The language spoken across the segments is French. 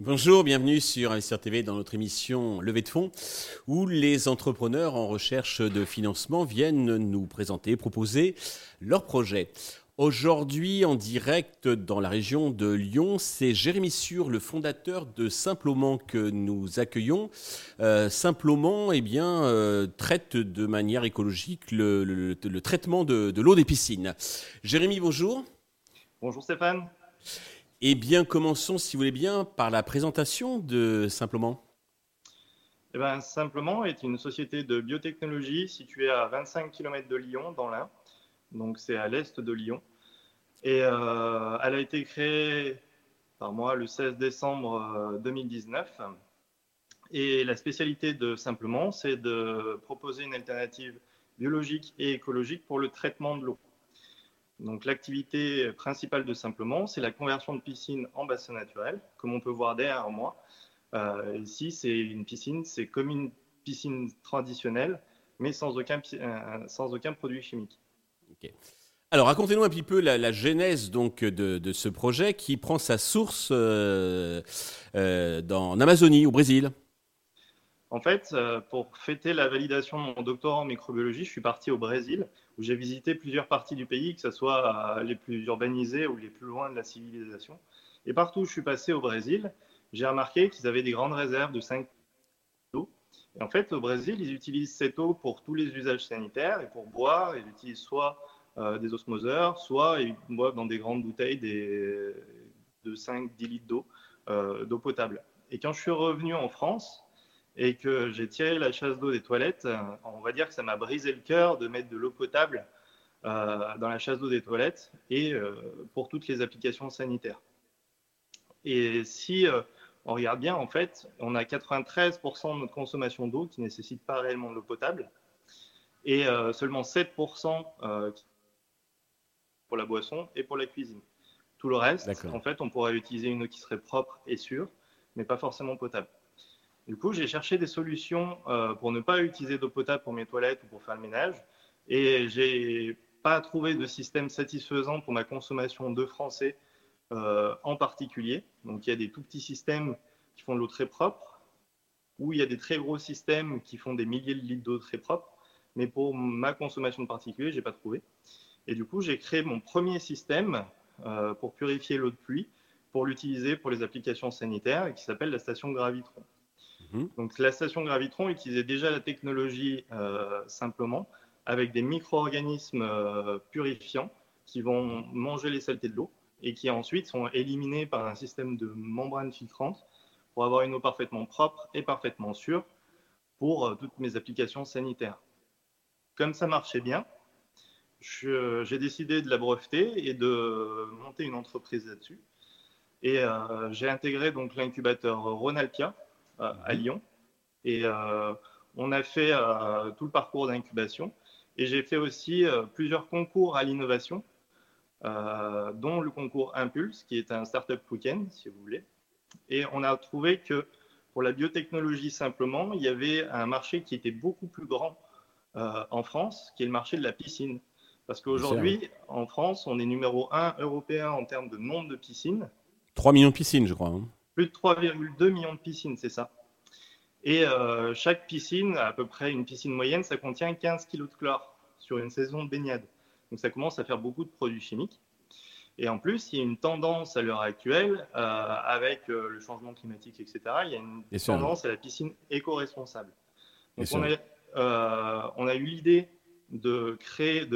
Bonjour, bienvenue sur Investisseur TV dans notre émission Levée de fonds où les entrepreneurs en recherche de financement viennent nous présenter, proposer leurs projets. Aujourd'hui, en direct dans la région de Lyon, c'est Jérémy Surre, le fondateur de Simpleaument que nous accueillons. Simpleaument traite de manière écologique le traitement de l'eau des piscines. Jérémy, bonjour. Bonjour Stéphane. Commençons, si vous voulez bien, par la présentation de Simpleaument. Simpleaument est une société de biotechnologie située à 25 km de Lyon, dans l'Ain. Donc c'est à l'est de Lyon. Et elle a été créée par moi le 16 décembre 2019. Et la spécialité de Simpleaument, c'est de proposer une alternative biologique et écologique pour le traitement de l'eau. Donc l'activité principale de Simpleaument, c'est la conversion de piscines en bassins naturels, comme on peut voir derrière moi. Ici, c'est comme une piscine traditionnelle, mais sans aucun produit chimique. Okay. Alors, racontez-nous un petit peu la genèse donc, de ce projet qui prend sa source en Amazonie, au Brésil. En fait, pour fêter la validation de mon doctorat en microbiologie, je suis parti au Brésil où j'ai visité plusieurs parties du pays, que ce soit les plus urbanisées ou les plus loin de la civilisation. Et partout où je suis passé au Brésil, j'ai remarqué qu'ils avaient des grandes réserves de 5 d'eau. Et en fait, au Brésil, ils utilisent cette eau pour tous les usages sanitaires et pour boire. Ils utilisent soit des osmoseurs, soit ils boivent dans des grandes bouteilles de 5-10 litres d'eau potable. Et quand je suis revenu en France et que j'ai tiré la chasse d'eau des toilettes, on va dire que ça m'a brisé le cœur de mettre de l'eau potable dans la chasse d'eau des toilettes et pour toutes les applications sanitaires. Et si on regarde bien, en fait, on a 93% de notre consommation d'eau qui ne nécessite pas réellement de l'eau potable et seulement 7% pour la boisson et pour la cuisine. Tout le reste, d'accord. En fait, on pourrait utiliser une eau qui serait propre et sûre, mais pas forcément potable. Du coup, j'ai cherché des solutions pour ne pas utiliser d'eau potable pour mes toilettes ou pour faire le ménage. Et je n'ai pas trouvé de système satisfaisant pour ma consommation d'eau français en particulier. Donc, il y a des tout petits systèmes qui font de l'eau très propre ou il y a des très gros systèmes qui font des milliers de litres d'eau très propre. Mais pour ma consommation de particulier, je n'ai pas trouvé. Et du coup, j'ai créé mon premier système pour purifier l'eau de pluie, pour l'utiliser pour les applications sanitaires et qui s'appelle la station Gravitron. Donc, la station Gravitron utilisait déjà la technologie Simpleaument avec des micro-organismes purifiants qui vont manger les saletés de l'eau et qui ensuite sont éliminés par un système de membrane filtrante pour avoir une eau parfaitement propre et parfaitement sûre pour toutes mes applications sanitaires. Comme ça marchait bien, j'ai décidé de la breveter et de monter une entreprise là-dessus. Et j'ai intégré donc, l'incubateur Ronalpia à Lyon et on a fait tout le parcours d'incubation et j'ai fait aussi plusieurs concours à l'innovation dont le concours Impulse qui est un startup weekend si vous voulez et on a trouvé que pour la biotechnologie Simpleaument il y avait un marché qui était beaucoup plus grand en France qui est le marché de la piscine parce qu'aujourd'hui en France on est numéro 1 européen en termes de nombre de piscines 3 millions de piscines je crois hein. Plus de 3,2 millions de piscines, c'est ça. Et chaque piscine, à peu près une piscine moyenne, ça contient 15 kg de chlore sur une saison de baignade. Donc ça commence à faire beaucoup de produits chimiques. Et en plus, il y a une tendance à l'heure actuelle, avec le changement climatique, etc., il y a une tendance à la piscine éco-responsable. Donc on a eu l'idée de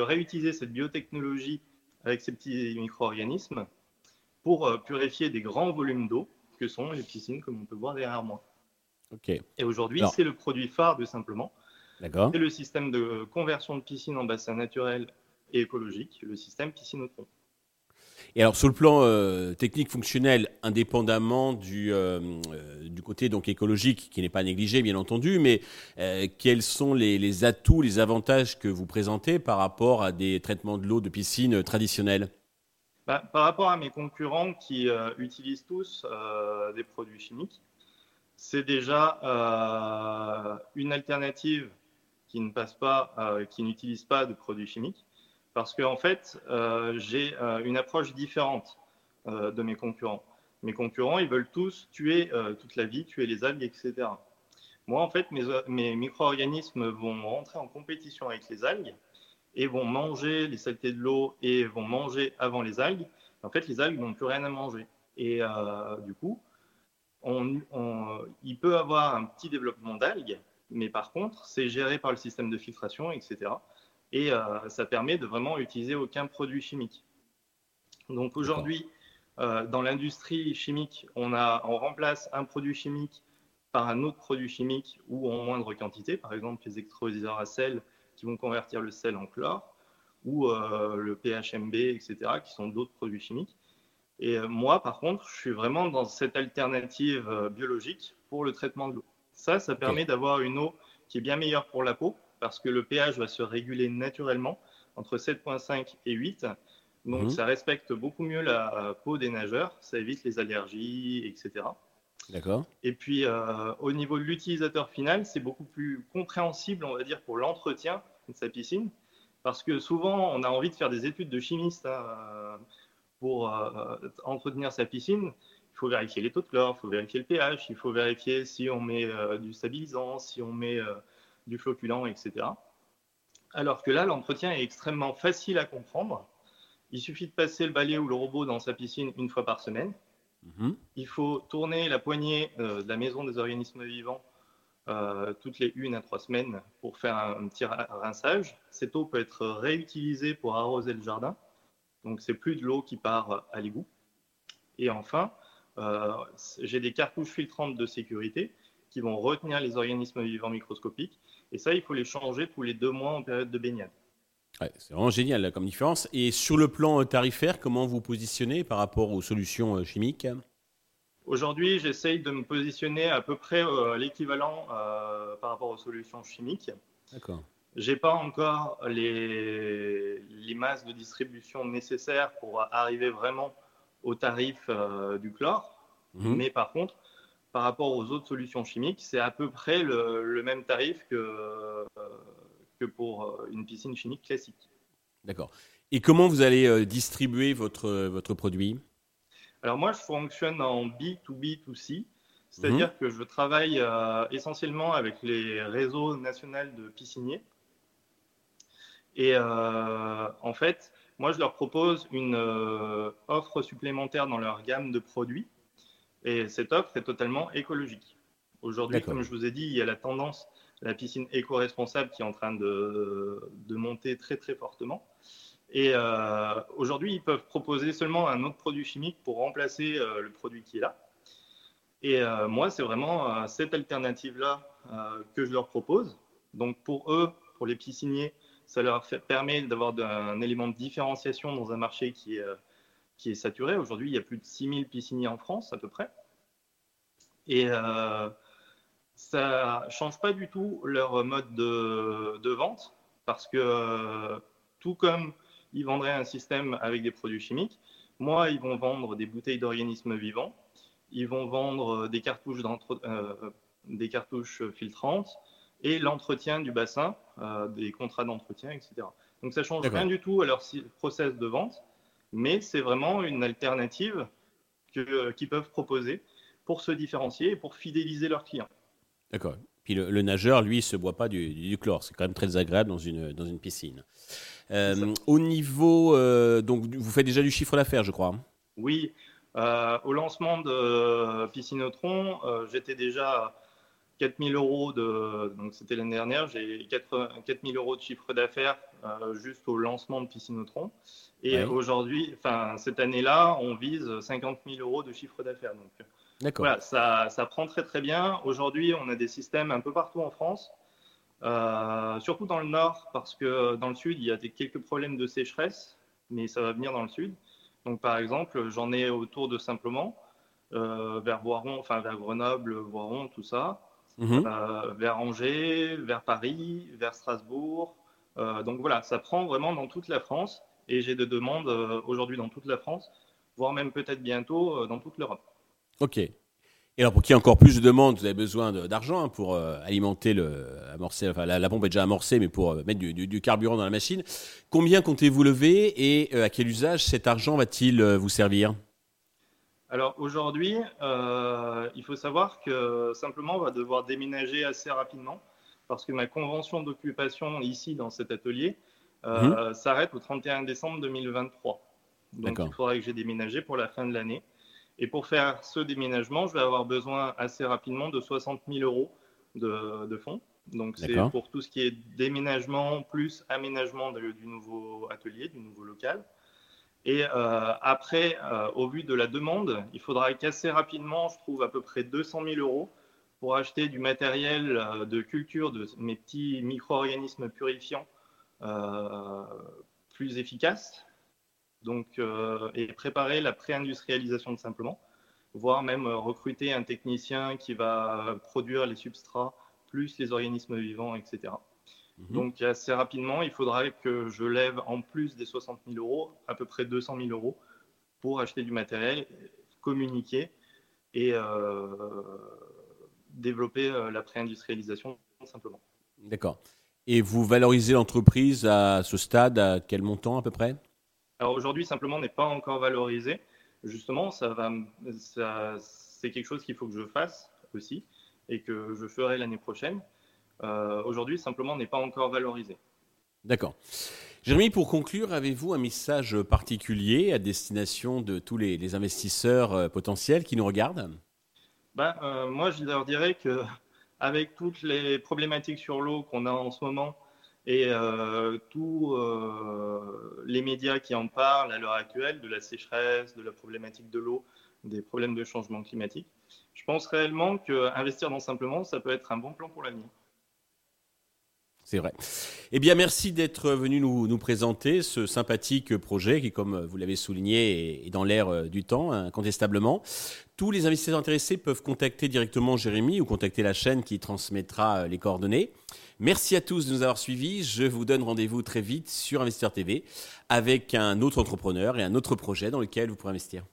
réutiliser cette biotechnologie avec ces petits micro-organismes pour purifier des grands volumes d'eau. Que sont les piscines, comme on peut voir derrière moi. Okay. Et aujourd'hui, c'est le produit phare de Simpleaument. D'accord. C'est le système de conversion de piscines en bassin naturel et écologique, le système Piscinotron. Et alors, sur le plan technique, fonctionnel, indépendamment du côté donc, écologique, qui n'est pas négligé, bien entendu, mais quels sont les atouts, les avantages que vous présentez par rapport à des traitements de l'eau de piscine traditionnels ? Par rapport à mes concurrents qui utilisent tous des produits chimiques, c'est déjà une alternative qui ne passent pas, qui n'utilisent pas de produits chimiques, parce que en fait, j'ai une approche différente de mes concurrents. Mes concurrents, ils veulent tous tuer toute la vie, tuer les algues, etc. Moi, en fait, mes micro-organismes vont rentrer en compétition avec les algues et vont manger les saletés de l'eau et vont manger avant les algues. En fait, les algues n'ont plus rien à manger. Et du coup, il peut avoir un petit développement d'algues, mais par contre, c'est géré par le système de filtration, etc. Et ça permet de vraiment utiliser aucun produit chimique. Donc aujourd'hui, dans l'industrie chimique, on remplace un produit chimique par un autre produit chimique ou en moindre quantité, par exemple les électrolyseurs à sel qui vont convertir le sel en chlore ou le PHMB, etc., qui sont d'autres produits chimiques. Et moi, par contre, je suis vraiment dans cette alternative biologique pour le traitement de l'eau. Ça permet d'avoir une eau qui est bien meilleure pour la peau parce que le pH va se réguler naturellement entre 7,5 et 8. Donc, ça respecte beaucoup mieux la peau des nageurs. Ça évite les allergies, etc. D'accord. Et puis, au niveau de l'utilisateur final, c'est beaucoup plus compréhensible, on va dire, pour l'entretien de sa piscine. Parce que souvent, on a envie de faire des études de chimiste pour entretenir sa piscine. Il faut vérifier les taux de chlore, il faut vérifier le pH, il faut vérifier si on met du stabilisant, si on met du floculant, etc. Alors que là, l'entretien est extrêmement facile à comprendre. Il suffit de passer le balai ou le robot dans sa piscine une fois par semaine. Il faut tourner la poignée de la maison des organismes vivants toutes les 1 à 3 semaines pour faire un petit rinçage. Cette eau peut être réutilisée pour arroser le jardin. Donc, c'est plus de l'eau qui part à l'égout. Et enfin, j'ai des cartouches filtrantes de sécurité qui vont retenir les organismes vivants microscopiques. Et ça, il faut les changer tous les 2 mois en période de baignade. Ouais, c'est vraiment génial comme différence. Et sur le plan tarifaire, comment vous positionnez par rapport aux solutions chimiques? Aujourd'hui, j'essaye de me positionner à peu près l'équivalent par rapport aux solutions chimiques. D'accord. J'ai pas encore les masses de distribution nécessaires pour arriver vraiment au tarif du chlore. Mais par contre, par rapport aux autres solutions chimiques, c'est à peu près le même tarif que pour une piscine chimique classique. D'accord. Et comment vous allez distribuer votre produit ? Alors moi, je fonctionne en B2B2C, c'est-à-dire que je travaille essentiellement avec les réseaux nationaux de pisciniers. Et en fait, moi, je leur propose une offre supplémentaire dans leur gamme de produits. Et cette offre est totalement écologique. Aujourd'hui, comme je vous ai dit, il y a la tendance... la piscine éco-responsable qui est en train de monter très, très fortement. Et aujourd'hui, ils peuvent proposer seulement un autre produit chimique pour remplacer le produit qui est là. Et moi, c'est vraiment cette alternative-là que je leur propose. Donc, pour eux, pour les pisciniers, ça leur permet d'avoir un élément de différenciation dans un marché qui est saturé. Aujourd'hui, il y a plus de 6000 pisciniers en France, à peu près. Et... ça ne change pas du tout leur mode de vente parce que tout comme ils vendraient un système avec des produits chimiques, moi, ils vont vendre des bouteilles d'organismes vivants, ils vont vendre des cartouches filtrantes et l'entretien du bassin, des contrats d'entretien, etc. Donc, ça ne change rien du tout à leur process de vente, mais c'est vraiment une alternative qu'ils peuvent proposer pour se différencier et pour fidéliser leurs clients. D'accord. Puis le nageur, lui, ne se boit pas du chlore. C'est quand même très désagréable dans une piscine. Au niveau... donc, vous faites déjà du chiffre d'affaires, je crois. Oui. Au lancement de Piscinotron, j'étais déjà à 4 000 euros. Donc, c'était l'année dernière. J'ai 4 000 euros de chiffre d'affaires juste au lancement de Piscinotron. Et aujourd'hui, enfin, cette année-là, on vise 50 000 euros de chiffre d'affaires. Donc, voilà, ça prend très très bien. Aujourd'hui, on a des systèmes un peu partout en France, surtout dans le nord, parce que dans le sud, il y a quelques problèmes de sécheresse, mais ça va venir dans le sud. Donc, par exemple, j'en ai autour de Simpleaument, vers Grenoble, Voiron, tout ça, vers Angers, vers Paris, vers Strasbourg. Donc voilà, ça prend vraiment dans toute la France, et j'ai des demandes aujourd'hui dans toute la France, voire même peut-être bientôt dans toute l'Europe. Ok. Et alors, pour qu'il y ait encore plus de demandes, vous avez besoin d'argent pour alimenter la pompe est déjà amorcée, mais pour mettre du carburant dans la machine. Combien comptez-vous lever et à quel usage cet argent va-t-il vous servir ? Alors aujourd'hui, il faut savoir que simplement, on va devoir déménager assez rapidement parce que ma convention d'occupation ici, dans cet atelier, s'arrête au 31 décembre 2023. Donc, il faudra que j'ai déménagé pour la fin de l'année. Et pour faire ce déménagement, je vais avoir besoin assez rapidement de 60 000 euros de fonds. Donc, c'est pour tout ce qui est déménagement plus aménagement du nouveau atelier, du nouveau local. Et après, au vu de la demande, il faudra qu'assez rapidement, je trouve à peu près 200 000 euros pour acheter du matériel de culture de mes petits micro-organismes purifiants plus efficaces. Donc, et préparer la pré-industrialisation de Simpleaument, voire même recruter un technicien qui va produire les substrats, plus les organismes vivants, etc. Mmh. Donc, assez rapidement, il faudra que je lève en plus des 60 000 euros, à peu près 200 000 euros pour acheter du matériel, communiquer et développer la pré-industrialisation de Simpleaument. D'accord. Et vous valorisez l'entreprise à ce stade, à quel montant à peu près ? Alors aujourd'hui, Simpleaument n'est pas encore valorisé. Justement, c'est quelque chose qu'il faut que je fasse aussi et que je ferai l'année prochaine. Aujourd'hui, Simpleaument n'est pas encore valorisé. D'accord. Jérémy, pour conclure, avez-vous un message particulier à destination de tous les investisseurs potentiels qui nous regardent ? Moi, je leur dirais qu'avec toutes les problématiques sur l'eau qu'on a en ce moment, et tous les médias qui en parlent à l'heure actuelle, de la sécheresse, de la problématique de l'eau, des problèmes de changement climatique. Je pense réellement qu'investir dans Simpleaument, ça peut être un bon plan pour l'avenir. C'est vrai. Eh bien, merci d'être venu nous présenter ce sympathique projet qui, comme vous l'avez souligné, est dans l'air du temps, incontestablement. Tous les investisseurs intéressés peuvent contacter directement Jérémy ou contacter la chaîne qui transmettra les coordonnées. Merci à tous de nous avoir suivis. Je vous donne rendez-vous très vite sur Investisseur TV avec un autre entrepreneur et un autre projet dans lequel vous pourrez investir.